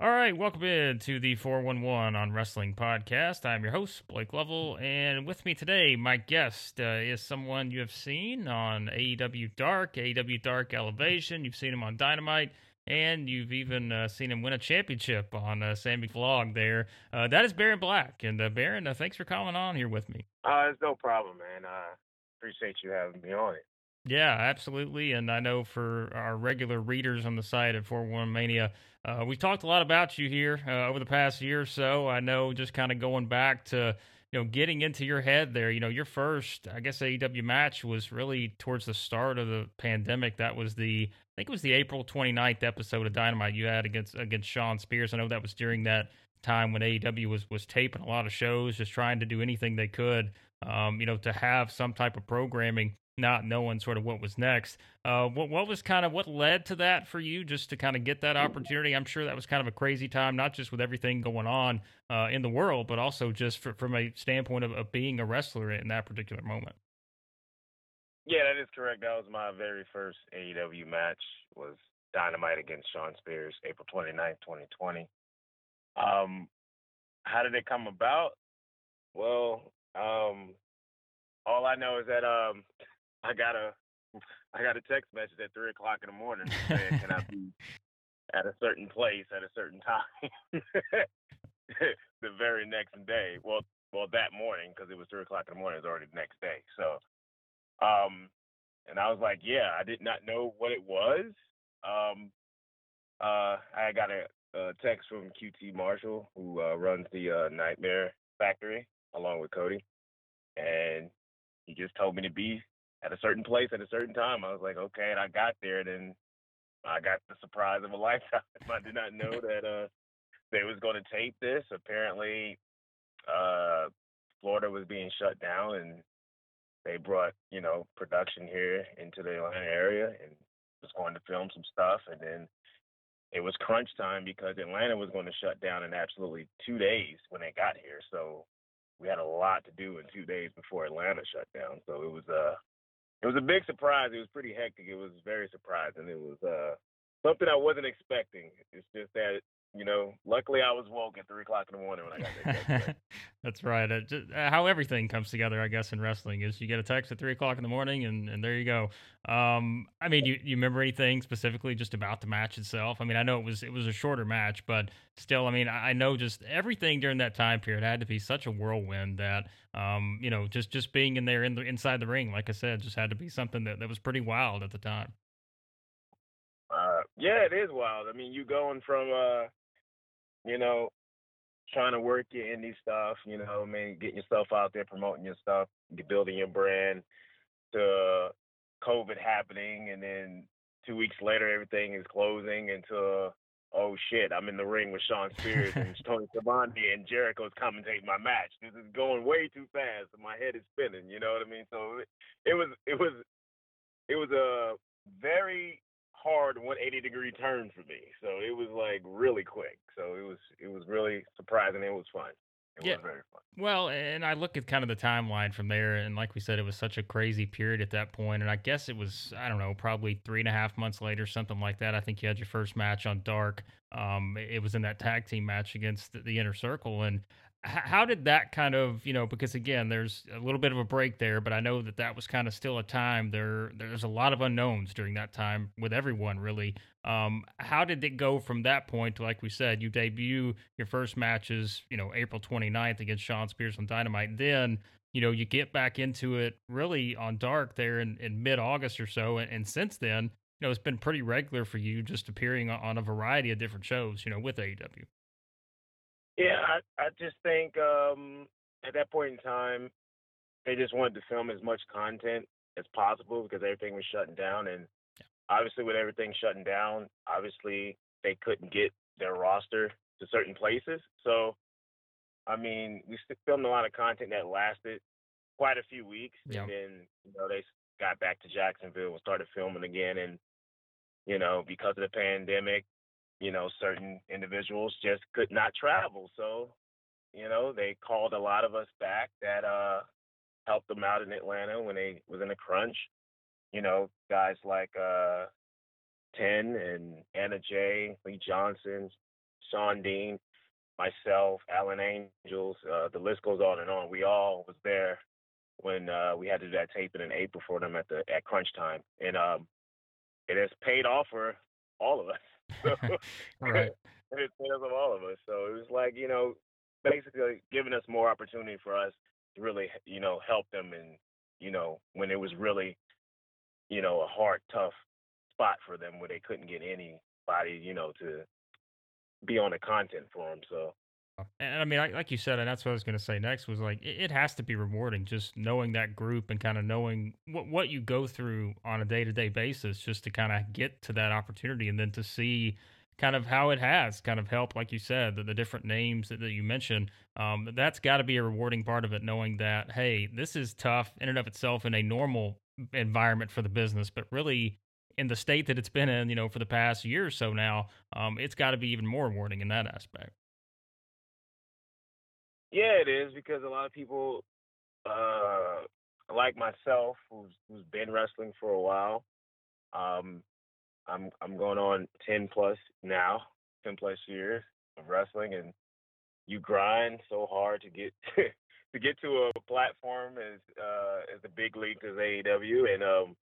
All right, welcome in to the 411 on Wrestling Podcast. I'm your host, Blake Lovell, and with me today, my guest is someone you have seen on AEW Dark, AEW Dark Elevation. You've seen him on Dynamite, and you've even seen him win a championship on Sammy Vlog there. That is Baron Black, and Baron, thanks for coming on here with me. It's no problem, man. I appreciate you having me on it. Yeah, absolutely, and I know for our regular readers on the site at 4-1 Mania, we've talked a lot about you here over the past year or so. I know just kind of going back to, getting into your head there, your first, I guess, AEW match was really towards the start of the pandemic. That was the, I think it was the April 29th episode of Dynamite you had against Shawn Spears. I know that was during that time when AEW was taping a lot of shows, just trying to do anything they could, to have some type of programming, not knowing sort of what was next. What led to that for you, just to kind of get that opportunity? I'm sure that was kind of a crazy time, not just with everything going on in the world, but also just from a standpoint of being a wrestler in that particular moment. Yeah, that is correct. That was my very first AEW match, was Dynamite against Shawn Spears, April 29th, 2020. How did it come about? Well, all I know is that I got a text message at 3:00 in the morning saying, "Can I be at a certain place at a certain time?" The very next day, well, that morning, because it was 3:00 in the morning. It was already the next day. So, and I was like, "Yeah, I did not know what it was." I got a text from QT Marshall, who runs the Nightmare Factory, along with Cody, and he just told me to be at a certain place at a certain time. I was like, okay, and I got there, then I got the surprise of a lifetime. I did not know that they was going to tape this. Apparently, Florida was being shut down, and they brought, production here into the Atlanta area and was going to film some stuff. And then it was crunch time because Atlanta was going to shut down in absolutely 2 days when they got here. So we had a lot to do in 2 days before Atlanta shut down. So it was a big surprise. It was pretty hectic. It was very surprising. It was something I wasn't expecting. It's just that, luckily I was woke at 3:00 in the morning when I got that text. That's right. How everything comes together, I guess, in wrestling is you get a text at 3:00 in the morning, and there you go. You remember anything specifically just about the match itself? I mean, I know it was a shorter match, but still, I know just everything during that time period had to be such a whirlwind that, just being in there inside the ring, like I said, just had to be something that was pretty wild at the time. Yeah, it is wild. You going from, trying to work your indie stuff, getting yourself out there, promoting your stuff, building your brand, to COVID happening, and then 2 weeks later, everything is closing until, oh shit, I'm in the ring with Shawn Spears and Tony Cavandi, and Jericho's commentating my match. This is going way too fast, and my head is spinning. You know what I mean? So it was a very hard 180-degree turn for me. So it was like really quick. So it was really surprising. It was fun. It was very fun. Well, and I look at kind of the timeline from there, and like we said, it was such a crazy period at that point. And I guess it was, I don't know, probably 3.5 months later, something like that. I think you had your first match on Dark. It was in that tag team match against the Inner Circle. And how did that kind of, because again, there's a little bit of a break there, but I know that was kind of still a time there's a lot of unknowns during that time with everyone really. How did it go from that point to, like we said, you debut your first matches, April 29th against Shawn Spears on Dynamite. Then, you get back into it really on Dark there in mid-August or so. And since then, it's been pretty regular for you just appearing on a variety of different shows, with AEW. Yeah, I just think at that point in time, they just wanted to film as much content as possible because everything was shutting down. And obviously with everything shutting down, obviously they couldn't get their roster to certain places. So, we filmed a lot of content that lasted quite a few weeks. Yeah. And then, they got back to Jacksonville and started filming again. And, because of the pandemic, certain individuals just could not travel. So, they called a lot of us back that helped them out in Atlanta when they was in a crunch. Guys like Ten and Anna J, Lee Johnson, Sean Dean, myself, Alan Angels, the list goes on and on. We all was there when we had to do that taping in April for them at crunch time. And it has paid off for all of us. So, right. It has paid off for all of us. So it was like, you know, basically giving us more opportunity for us to really, you know, help them. And, you know, when it was really, you know, a hard, tough spot for them where they couldn't get anybody, you know, to be on the content for them. So, and I mean, like you said, and that's what I was going to say next was like, it has to be rewarding just knowing that group and kind of knowing what you go through on a day-to-day basis just to kind of get to that opportunity and then to see kind of how it has kind of helped, like you said, the different names that you mentioned. That's got to be a rewarding part of it, knowing that, hey, this is tough in and of itself in a normal environment for the business, but really in the state that it's been in, you know, for the past year or so now, it's got to be even more rewarding in that aspect. Yeah, it is, because a lot of people, like myself, who's been wrestling for a while, I'm going on 10 plus years of wrestling, and you grind so hard to get to get to a platform as the big league as AEW, and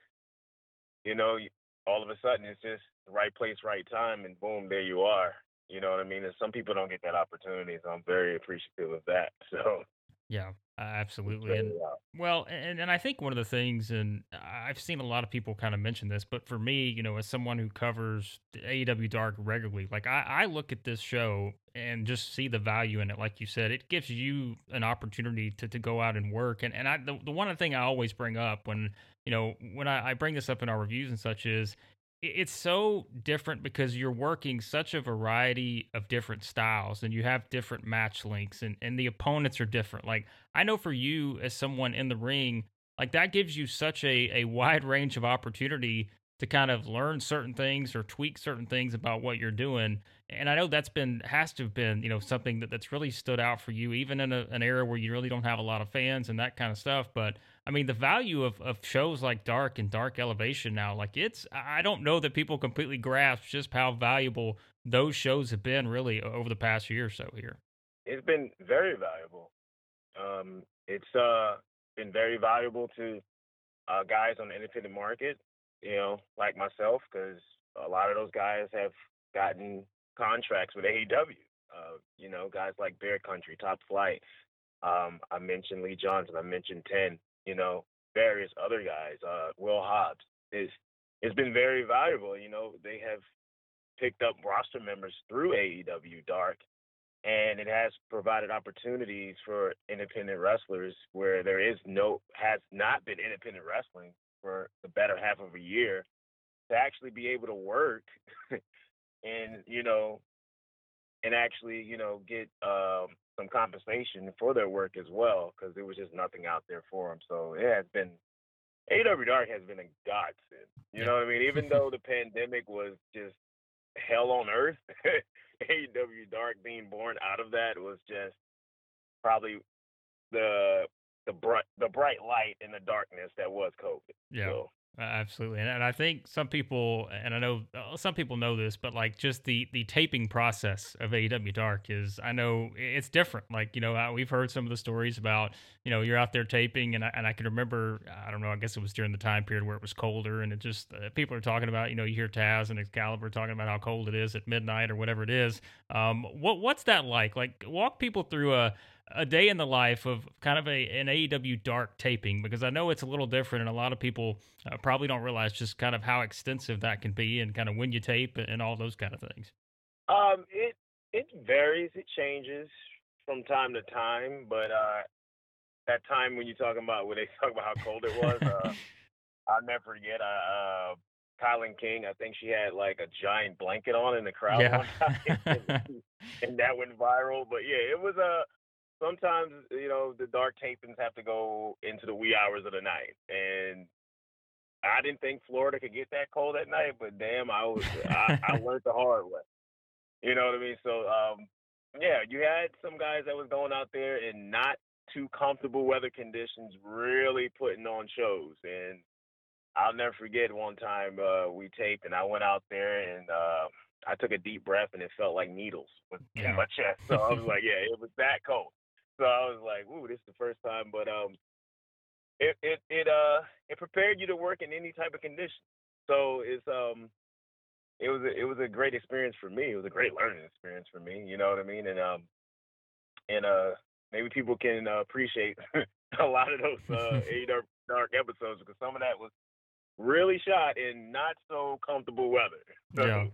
you know, all of a sudden it's just the right place, right time, and boom, there you are. You know what I mean? And some people don't get that opportunity, so I'm very appreciative of that. So yeah, absolutely. And well, and I think one of the things, and I've seen a lot of people kind of mention this, but for me, you know, as someone who covers AEW Dark regularly, like I look at this show and just see the value in it. Like you said, it gives you an opportunity to go out and work. And I, the one thing I always bring up when, you know, when I bring this up in our reviews and such is, it's so different because you're working such a variety of different styles and you have different match links and the opponents are different. Like I know for you as someone in the ring, like that gives you such a wide range of opportunity to kind of learn certain things or tweak certain things about what you're doing. And I know that's been, has to have been, you know, something that's really stood out for you, even in an era where you really don't have a lot of fans and that kind of stuff. But I mean, the value of shows like Dark and Dark Elevation now, like it's, I don't know that people completely grasp just how valuable those shows have been really over the past year or so here. It's been very valuable. It's been very valuable to guys on the independent market, you know, like myself, because a lot of those guys have gotten contracts with AEW, you know, guys like Bear Country, Top Flight. I mentioned Lee Johnson, I mentioned Ten, you know, various other guys, Will Hobbs. It's been very valuable. You know, they have picked up roster members through AEW Dark, and it has provided opportunities for independent wrestlers where there is no, has not been independent wrestling for the better half of a year, to actually be able to work and, you know, and actually, you know, get some compensation for their work as well, because there was just nothing out there for them. So it has been, AEW Dark has been a godsend. You know what I mean? Even though the pandemic was just hell on earth, AEW Dark being born out of that was just probably the bright light in the darkness that was COVID. Yeah. So. Absolutely. And I think some people, and I know some people know this, but like just the taping process of AEW Dark is, I know it's different. Like, you know, we've heard some of the stories about, you know, you're out there taping, and I can remember, I don't know, I guess it was during the time period where it was colder, and it just, people are talking about, you know, you hear Taz and Excalibur talking about how cold it is at midnight or whatever it is. What's that like? Like walk people through a day in the life of kind of an AEW Dark taping, because I know it's a little different and a lot of people probably don't realize just kind of how extensive that can be and kind of when you tape and all those kind of things. It varies. It changes from time to time, but that time when you're talking about, when they talk about how cold it was, I'll never forget. Kylin King, I think she had like a giant blanket on in the crowd one time, and that went viral. But yeah, it was sometimes, you know, the dark tapings have to go into the wee hours of the night. And I didn't think Florida could get that cold at night, but damn, I learned the hard way. You know what I mean? So, yeah, you had some guys that was going out there in not too comfortable weather conditions really putting on shows. And I'll never forget one time we taped and I went out there and I took a deep breath and it felt like needles in my chest. So I was like, yeah, it was that cold. So I was like, ooh, this is the first time. But it prepared you to work in any type of condition. So it's it was a great experience for me. It was a great learning experience for me. You know what I mean? And maybe people can appreciate a lot of those AEW Dark episodes, because some of that was really shot in not so comfortable weather. So, yeah.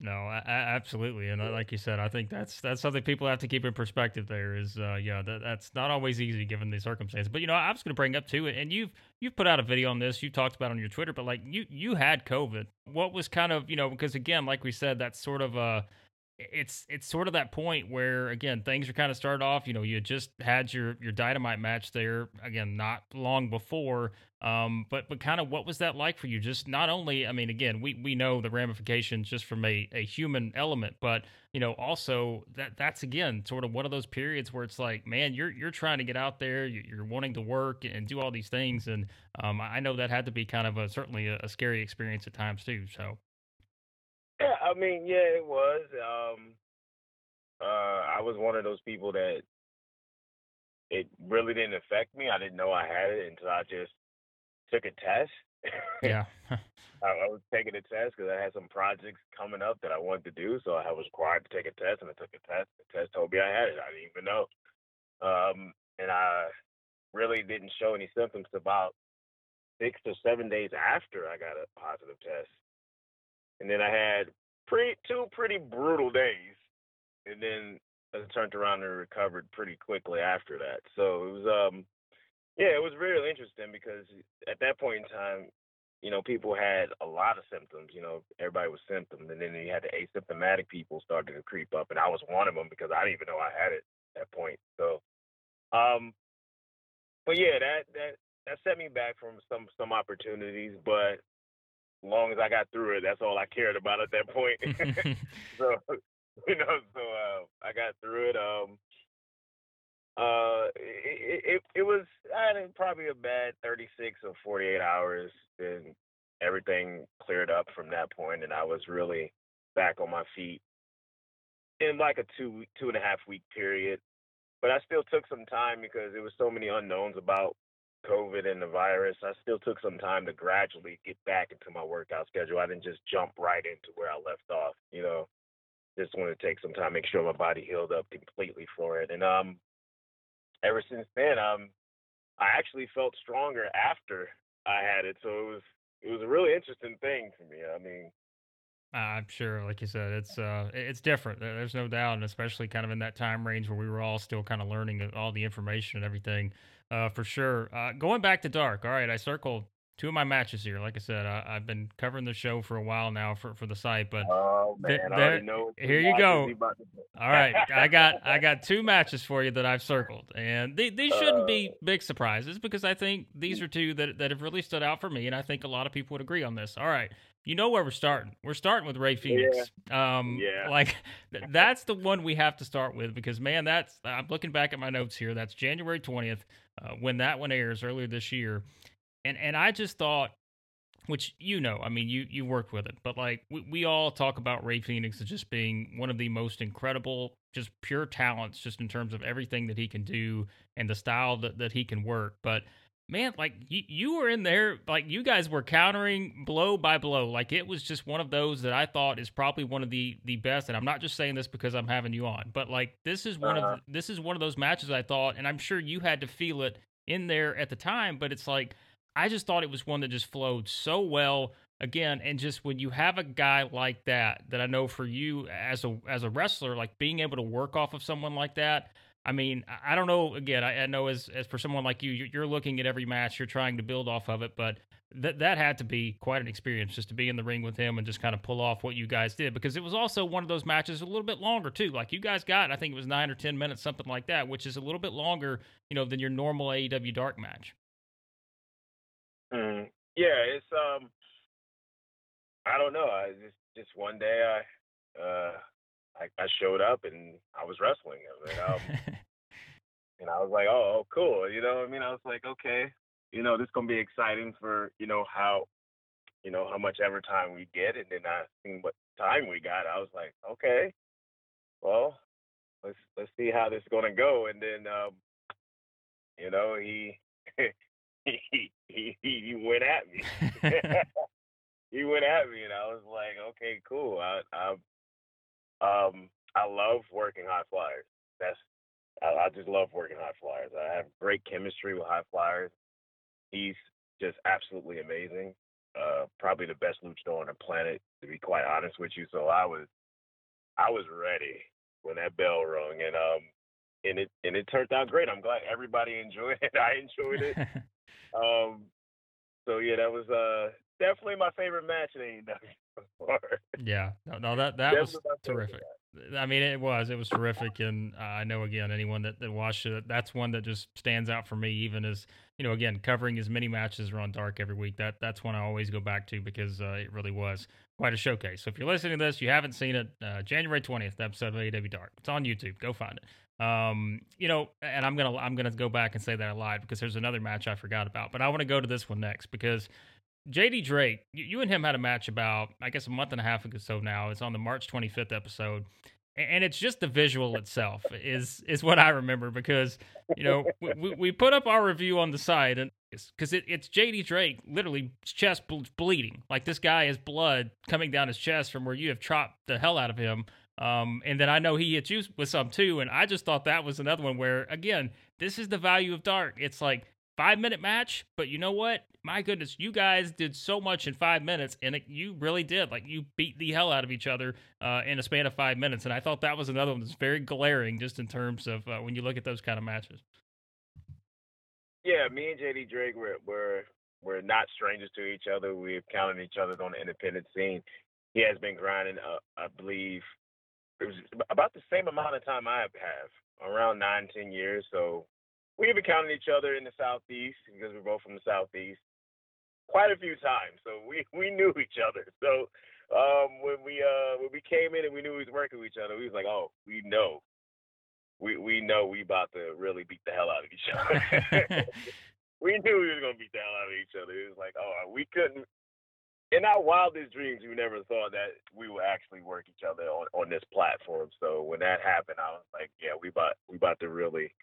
No, absolutely. And like you said, I think that's something people have to keep in perspective there is, that's not always easy given the circumstances. But, you know, I was going to bring up too, and you've put out a video on this, you talked about it on your Twitter, but like you had COVID. What was kind of, you know, because again, like we said, that's sort of it's sort of that point where, again, things are kind of started off, you know, you just had your Dynamite match there, again, not long before, but kind of what was that like for you? Just not only, I mean, again, we know the ramifications just from a human element, but, you know, also that's again, sort of one of those periods where it's like, man, you're trying to get out there, you're wanting to work and do all these things. And I know that had to be kind of certainly a scary experience at times too, so. Yeah, I mean, yeah, it was. I was one of those people that it really didn't affect me. I didn't know I had it until I just took a test. Yeah. I was taking a test because I had some projects coming up that I wanted to do, so I was required to take a test, and I took a test. The test told me I had it. I didn't even know. And I really didn't show any symptoms about 6 or 7 days after I got a positive test. And then I had two pretty brutal days, and then I turned around and recovered pretty quickly after that. So it was, it was really interesting because at that point in time, you know, people had a lot of symptoms. You know, everybody was symptoms, and then you had the asymptomatic people started to creep up, and I was one of them because I didn't even know I had it at that point. So, but yeah, that set me back from some opportunities, but. Long as I got through it, that's all I cared about at that point. So, you know, I got through it. It was, I had probably a bad 36 or 48 hours, and everything cleared up from that point, and I was really back on my feet in like a two and a half week period. But I still took some time because there was so many unknowns about COVID and the virus. I still took some time to gradually get back into my workout schedule. I didn't just jump right into where I left off, you know. Just wanted to take some time, make sure my body healed up completely for it. And ever since then, I actually felt stronger after I had it. So it was a really interesting thing for me. I mean, I'm sure, like you said, it's different. There's no doubt, and especially kind of in that time range where we were all still kind of learning all the information and everything, for sure. Going back to Dark, all right, I circled two of my matches here. Like I said, I've been covering the show for a while now for the site, but oh, man, I know here you go. All right, I got two matches for you that I've circled, and these shouldn't be big surprises because I think these are two that have really stood out for me, and I think a lot of people would agree on this. All right. You know where we're starting. We're starting with Rey Fenix. Yeah. Like that's the one we have to start with because, man, I'm looking back at my notes here. That's January 20th when that one airs earlier this year, and I just thought, which you know, I mean, you worked with it, but like we all talk about Rey Fenix as just being one of the most incredible, just pure talents, just in terms of everything that he can do and the style that he can work, but. Man, like, you were in there, like, you guys were countering blow by blow. Like, it was just one of those that I thought is probably one of the best, and I'm not just saying this because I'm having you on, but, like, this is one of those matches I thought, and I'm sure you had to feel it in there at the time, but it's like, I just thought it was one that just flowed so well, again, and just when you have a guy like that I know for you as a wrestler, like, being able to work off of someone like that, I mean, I don't know, again, I know as for someone like you, you're looking at every match, you're trying to build off of it, but that had to be quite an experience just to be in the ring with him and just kind of pull off what you guys did, because it was also one of those matches a little bit longer, too. Like, you guys got, I think it was 9 or 10 minutes, something like that, which is a little bit longer, you know, than your normal AEW Dark match. Yeah, it's, I don't know. I just one day I showed up and I was wrestling. And I was like, oh, cool. You know what I mean? I was like, okay, you know, this is going to be exciting for, you know, how much ever time we get. And then I seen what time we got, I was like, okay, well, let's see how this is going to go. And then, you know, he went at me. He went at me, and I was like, okay, cool. I love working high flyers. I just love working high flyers. I have great chemistry with high flyers. He's just absolutely amazing. Probably the best luchador on the planet, to be quite honest with you. So I was ready when that bell rung, and it turned out great. I'm glad everybody enjoyed it. I enjoyed it. So yeah, that was definitely my favorite match at AEW. Yeah, no, that was terrific. I mean, it was terrific, and I know, again, anyone that watched it, that's one that just stands out for me, even as, you know, again, covering as many matches around Dark every week, that's one I always go back to, because it really was quite a showcase. So if you're listening to this, you haven't seen it, January 20th, the episode of AEW Dark. It's on YouTube. Go find it. You know, and I'm gonna go back and say that I lied, because there's another match I forgot about, but I want to go to this one next, because JD Drake, you and him had a match about, I guess, a month and a half ago so now. It's on the March 25th episode. And it's just the visual itself is what I remember, because, you know, we put up our review on the site, and because it's JD Drake, literally chest bleeding. Like, this guy has blood coming down his chest from where you have chopped the hell out of him. And then I know he hit you with some too. And I just thought that was another one where, again, this is the value of Dark. It's like, 5-minute match, but you know what? My goodness, you guys did so much in 5 minutes, and you really did. Like, you beat the hell out of each other in a span of 5 minutes, and I thought that was another one that's very glaring, just in terms of when you look at those kind of matches. Yeah, me and JD Drake were not strangers to each other. We've counted each other on the independent scene. He has been grinding, I believe, it was about the same amount of time I have, around 9-10 years, so... We've encountered each other in the Southeast, because we're both from the Southeast, quite a few times. So we knew each other. So when we came in and we knew we was working with each other, we was like, oh, we know. We know we about to really beat the hell out of each other. We knew we was going to beat the hell out of each other. It was like, oh, we couldn't. In our wildest dreams, we never thought that we would actually work each other on this platform. So when that happened, I was like, yeah, we about to really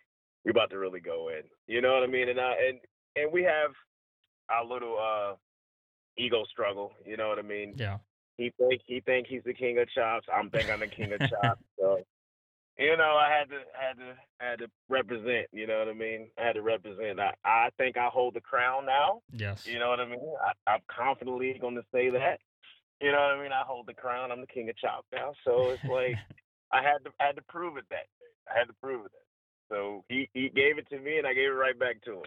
go in, you know what I mean? And and we have our little ego struggle, you know what I mean? Yeah. He think he's the king of chops. I think I'm the king of chops. So, you know, I had to represent. You know what I mean? I had to represent. I think I hold the crown now. Yes. You know what I mean? I'm confidently going to say that. You know what I mean? I hold the crown. I'm the king of chops now. So it's like I had to prove it that day. I had to prove it that. So he gave it to me, and I gave it right back to him.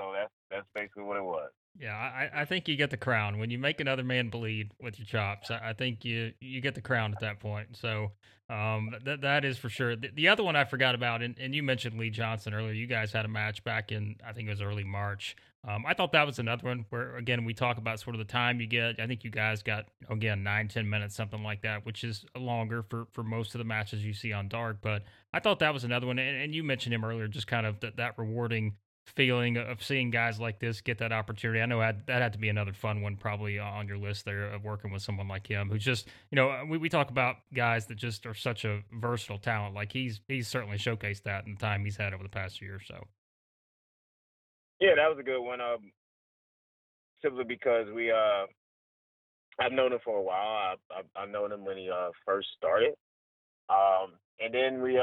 So that's basically what it was. Yeah, I think you get the crown. When you make another man bleed with your chops, I think you get the crown at that point. So that is for sure. The other one I forgot about, and you mentioned Lee Johnson earlier. You guys had a match back in, I think it was early March. I thought that was another one where, again, we talk about sort of the time you get. I think you guys got, again, 9-10 minutes, something like that, which is longer for most of the matches you see on Dark. But I thought that was another one. And you mentioned him earlier, just kind of that rewarding feeling of seeing guys like this get that opportunity. I know that had to be another fun one probably on your list there, of working with someone like him, who's just, you know, we talk about guys that just are such a versatile talent. Like he's certainly showcased that in the time he's had over the past year or so. Yeah, that was a good one. Simply because I've known him for a while. I've known him when he first started, and then we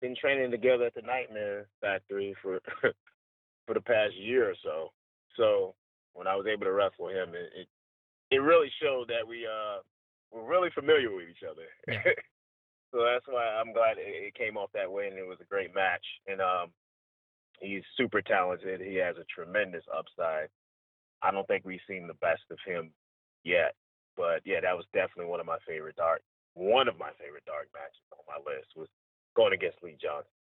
been training together at the Nightmare Factory for for the past year or so. So when I was able to wrestle him, it really showed that we're really familiar with each other. Yeah. So that's why I'm glad it came off that way, and it was a great match. And he's super talented. He has a tremendous upside. I don't think we've seen the best of him yet. But, yeah, that was definitely one of my favorite dark matches on my list, was going against Lee Johnson.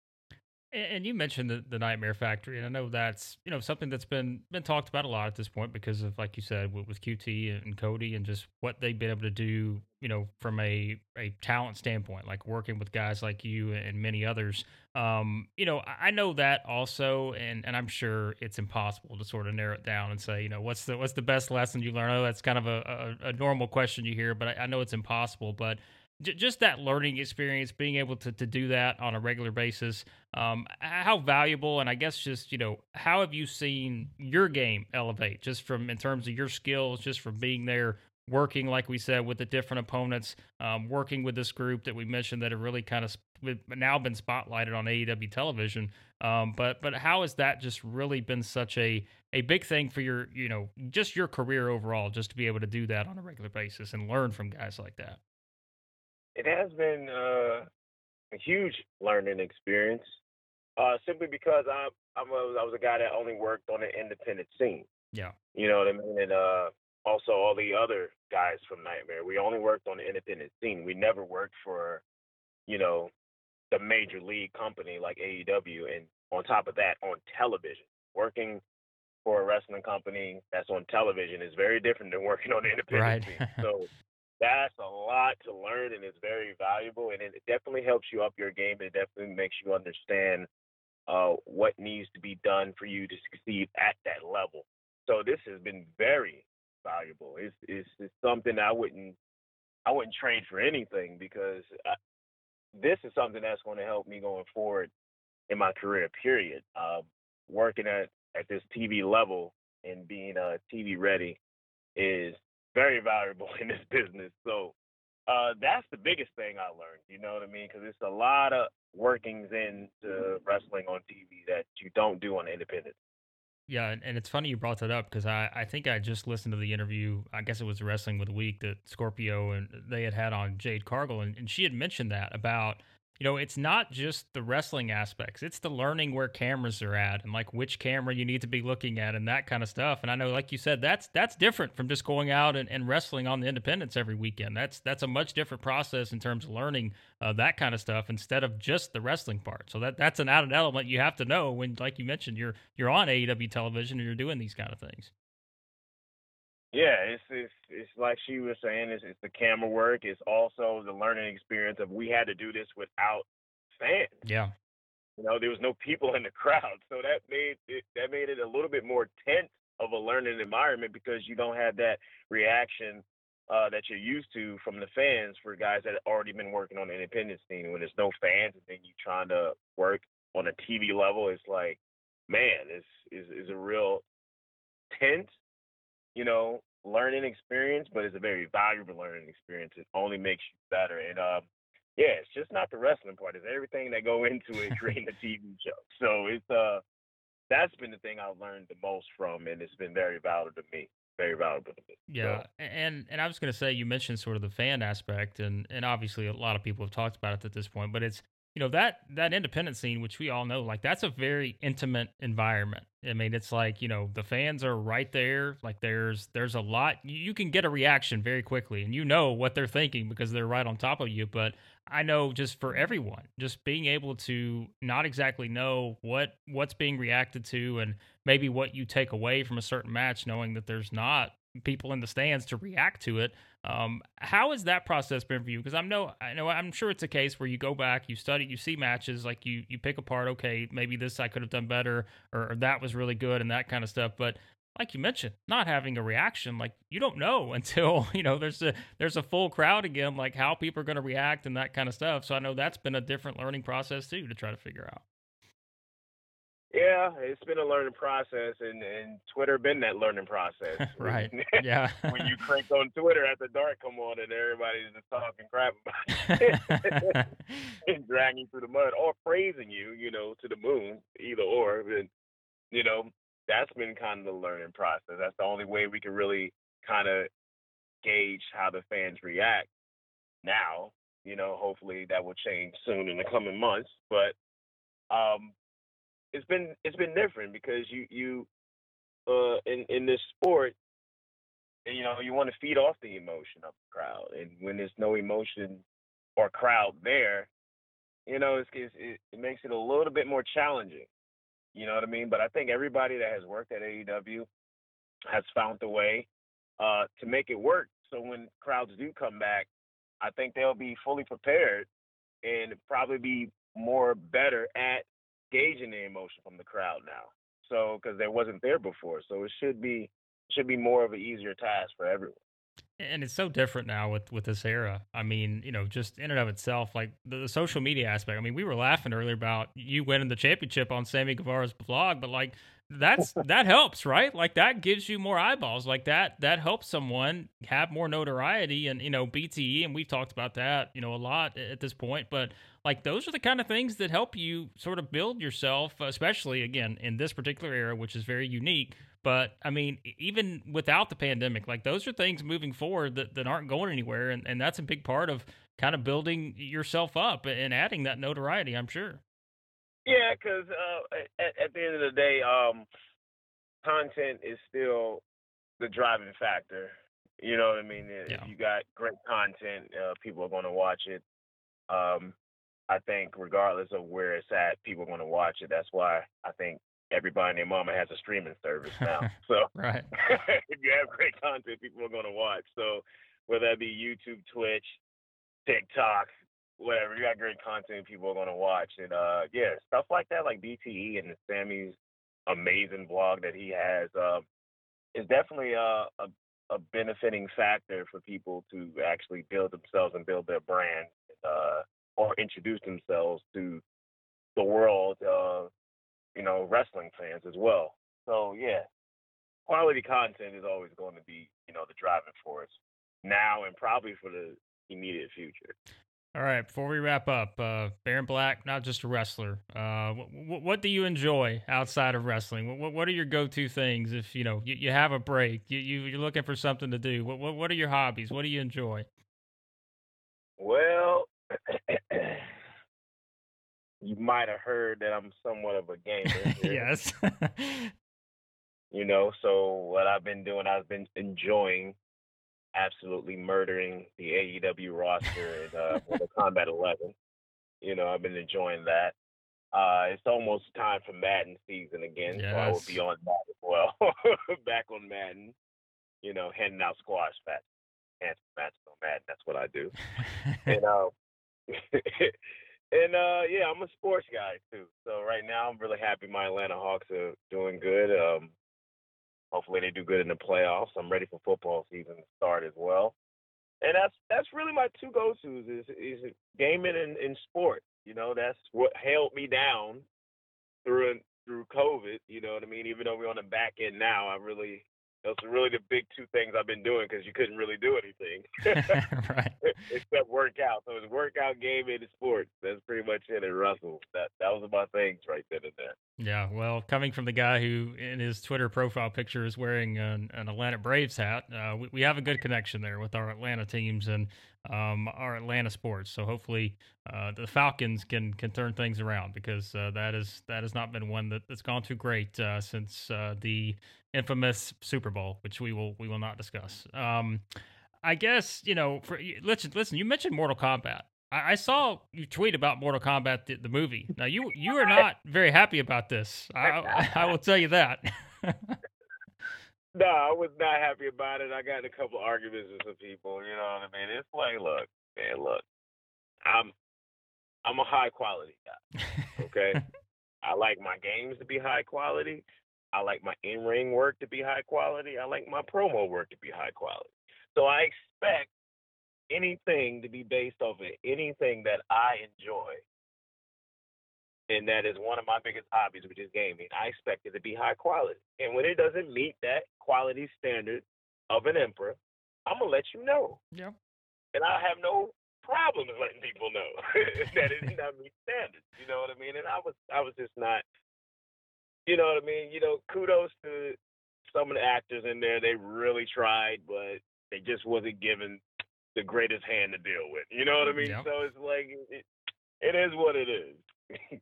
And you mentioned the Nightmare Factory, and I know that's, you know, something that's been talked about a lot at this point because of, like you said, with QT and Cody and just what they've been able to do, you know, from a talent standpoint, like working with guys like you and many others. You know, I know that also, and I'm sure it's impossible to sort of narrow it down and say, you know, what's the best lesson you learn? I know that's kind of a normal question you hear, but I know it's impossible, but just that learning experience, being able to do that on a regular basis, how valuable, and I guess just, you know, how have you seen your game elevate just from, in terms of your skills, just from being there, working, like we said, with the different opponents, working with this group that we mentioned that have really kind of now been spotlighted on AEW television. But how has that just really been such a big thing for your, you know, just your career overall, just to be able to do that on a regular basis and learn from guys like that? It has been a huge learning experience, simply because I was a guy that only worked on the independent scene. Yeah. You know what I mean? And also all the other guys from Nightmare, we only worked on the independent scene. We never worked for, you know, the major league company like AEW. And on top of that, on television, working for a wrestling company that's on television is very different than working on the independent scene. So that's a lot to learn, and it's very valuable, and it definitely helps you up your game. It definitely makes you understand what needs to be done for you to succeed at that level. So this has been very valuable. It's something I wouldn't trade for anything, because this is something that's going to help me going forward in my career, period. Working at this TV level and being TV ready is very valuable in this business. So that's the biggest thing I learned, you know what I mean? Because it's a lot of workings into wrestling on TV that you don't do on independent. Yeah, and it's funny you brought that up, because I think I just listened to the interview, I guess it was Wrestling with the Week, that Scorpio and they had on Jade Cargill, and she had mentioned that about, you know, it's not just the wrestling aspects. It's the learning where cameras are at and like which camera you need to be looking at and that kind of stuff. And I know, like you said, that's different from just going out and wrestling on the independents every weekend. That's a much different process in terms of learning that kind of stuff instead of just the wrestling part. So that's an added element you have to know when, like you mentioned, you're on AEW television and you're doing these kind of things. Yeah, it's like she was saying, it's the camera work. It's also the learning experience of, we had to do this without fans. Yeah. You know, there was no people in the crowd. So that made it a little bit more tense of a learning environment, because you don't have that reaction that you're used to from the fans for guys that have already been working on the independent scene. When there's no fans and then you're trying to work on a TV level, it's like, man, it's a real tense, you know, learning experience, but it's a very valuable learning experience. It only makes you better. And yeah, it's just not the wrestling part, it's everything that go into it, creating the TV show. So it's that's been the thing I've learned the most from, and it's been very valuable to me. Yeah, so. And I was going to say, you mentioned sort of the fan aspect, and obviously a lot of people have talked about it at this point, but it's, you know, that independent scene, which we all know, like, that's a very intimate environment. I mean, it's like, you know, the fans are right there. Like, there's a lot. You can get a reaction very quickly, and you know what they're thinking because they're right on top of you. But I know, just for everyone, just being able to not exactly know what's being reacted to, and maybe what you take away from a certain match, knowing that there's not people in the stands to react to it. How has that process been for you? Because I'm sure it's a case where you go back, you study, you see matches, like you pick apart, okay, maybe this I could have done better, or that was really good, and that kind of stuff. But like you mentioned, not having a reaction, like, you don't know until, you know, there's a full crowd again, like how people are going to react and that kind of stuff. So I know that's been a different learning process too, to try to figure out. Yeah, it's been a learning process, and Twitter been that learning process. Right, yeah. When you crank on Twitter at the dark come on, and everybody's just talking crap about it. And dragging you through the mud, or praising you, you know, to the moon, either or. And, you know, that's been kind of the learning process. That's the only way we can really kind of gauge how the fans react now. You know, hopefully that will change soon in the coming months, but It's been different, because you in this sport, you know, you want to feed off the emotion of the crowd, and when there's no emotion or crowd there, you know, it makes it a little bit more challenging. You know what I mean? But I think everybody that has worked at AEW has found the way to make it work. So when crowds do come back, I think they'll be fully prepared and probably be more better at gauging the emotion from the crowd now. So, because they wasn't there before. So it should be more of an easier task for everyone. And it's so different now with this era. I mean, you know, just in and of itself, like the social media aspect. I mean, we were laughing earlier about you winning the championship on Sammy Guevara's vlog, but like that helps, right? Like that gives you more eyeballs. Like that helps someone have more notoriety and, you know, BTE. And we've talked about that, you know, a lot at this point, but like those are the kind of things that help you sort of build yourself, especially again, in this particular era, which is very unique. But, I mean, even without the pandemic, like those are things moving forward that aren't going anywhere. And that's a big part of kind of building yourself up and adding that notoriety, I'm sure. Yeah, because at the end of the day, content is still the driving factor. You know what I mean? Yeah. If you got great content, people are going to watch it. I think regardless of where it's at, people are going to watch it. That's why I think everybody and their mama has a streaming service now. So right. If you have great content, people are going to watch. So whether that be YouTube, Twitch, TikTok, whatever, you got great content, people are going to watch. And, yeah, stuff like that, like BTE and Sammy's amazing vlog that he has, is definitely a benefiting factor for people to actually build themselves and build their brand or introduce themselves to the world, you know, wrestling fans as well. So, yeah, quality content is always going to be, you know, the driving force now and probably for the immediate future. All right, before we wrap up, Baron Black, not just a wrestler. What do you enjoy outside of wrestling? What are your go-to things if, you know, you have a break, you're looking for something to do? What are your hobbies? What do you enjoy? Well, you might have heard that I'm somewhat of a gamer. Yes. You know, so what I've been doing, I've been enjoying absolutely murdering the AEW roster in Mortal Kombat 11. You know, I've been enjoying that. It's almost time for Madden season again, yes. So I will be on that as well. Back on Madden. You know, handing out squash matches on Madden. That's what I do. And, yeah, I'm a sports guy too. So right now I'm really happy my Atlanta Hawks are doing good. Hopefully they do good in the playoffs. I'm ready for football season to start as well. And that's really my two go-tos is gaming and sport. You know, that's what held me down through COVID. You know what I mean? Even though we're on the back end now, those are really the big two things I've been doing because you couldn't really do anything. Right. Except workout. So it's workout, gaming, and sports. That's pretty much it. And Russell, that was my things right then and there. Yeah, well, coming from the guy who in his Twitter profile picture is wearing an Atlanta Braves hat, we have a good connection there with our Atlanta teams and our Atlanta sports. So hopefully the Falcons can turn things around because that has not been one that's gone too great since the infamous Super Bowl, which we will not discuss. I guess, you know, listen, you mentioned Mortal Kombat. I saw you tweet about Mortal Kombat, the movie. Now, you are not very happy about this. I will tell you that. No, I was not happy about it. I got in a couple arguments with some people, you know what I mean? It's like, look, I'm a high-quality guy, okay? I like my games to be high quality. I like my in-ring work to be high quality. I like my promo work to be high quality. So I expect anything to be based off of anything that I enjoy, and that is one of my biggest hobbies, which is gaming. I expect it to be high quality. And when it doesn't meet that quality standard of an emperor, I'm going to let you know. Yeah. And I have no problem letting people know that it did not meet standards. You know what I mean? And I was just not. You know what I mean? You know, kudos to some of the actors in there. They really tried, but they just wasn't given the greatest hand to deal with. You know what I mean? Yep. So it's like, it is what it is.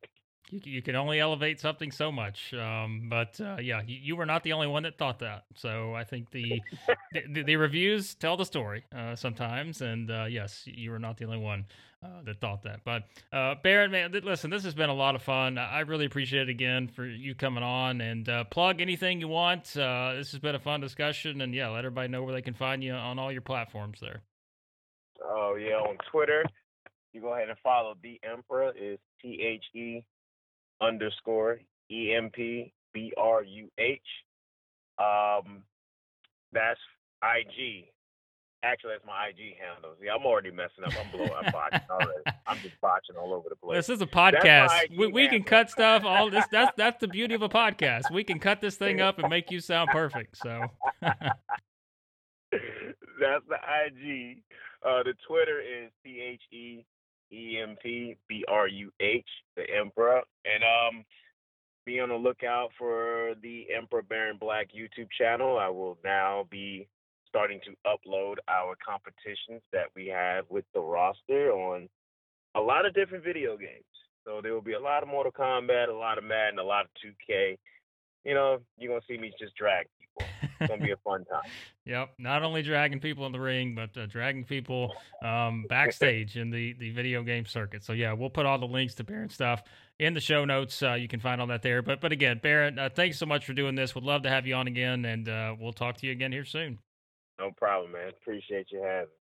You can only elevate something so much. But you were not the only one that thought that. So I think the reviews tell the story sometimes. And yes, you were not the only one that thought that. But Baron, man, listen, this has been a lot of fun. I really appreciate it again for you coming on. And plug anything you want. This has been a fun discussion. And yeah, let everybody know where they can find you on all your platforms there. Oh, yeah, on Twitter. You go ahead and follow TheEmpBruh. It's THE_EMPBRUH. That's IG. Actually, that's my IG handle. See, I'm already messing up. I'm blowing up botching already. I'm just botching all over the place. This is a podcast. We can cut stuff. All this. That's the beauty of a podcast. We can cut this thing up and make you sound perfect. So that's the IG. The Twitter is THE EMPBRUH, TheEmpBruh, and be on the lookout for TheEmpBruh Baron Black YouTube channel. I will now be starting to upload our competitions that we have with the roster on a lot of different video games. So there will be a lot of Mortal Kombat, a lot of Madden, a lot of 2K. You know, you're gonna see me just drag people. It's gonna be a fun time. Yep, not only dragging people in the ring, but dragging people backstage in the video game circuit. So yeah, we'll put all the links to Baron stuff in the show notes. You can find all that there. But again, Baron, thanks so much for doing this. Would love to have you on again, and we'll talk to you again here soon. No problem, man. Appreciate you having me.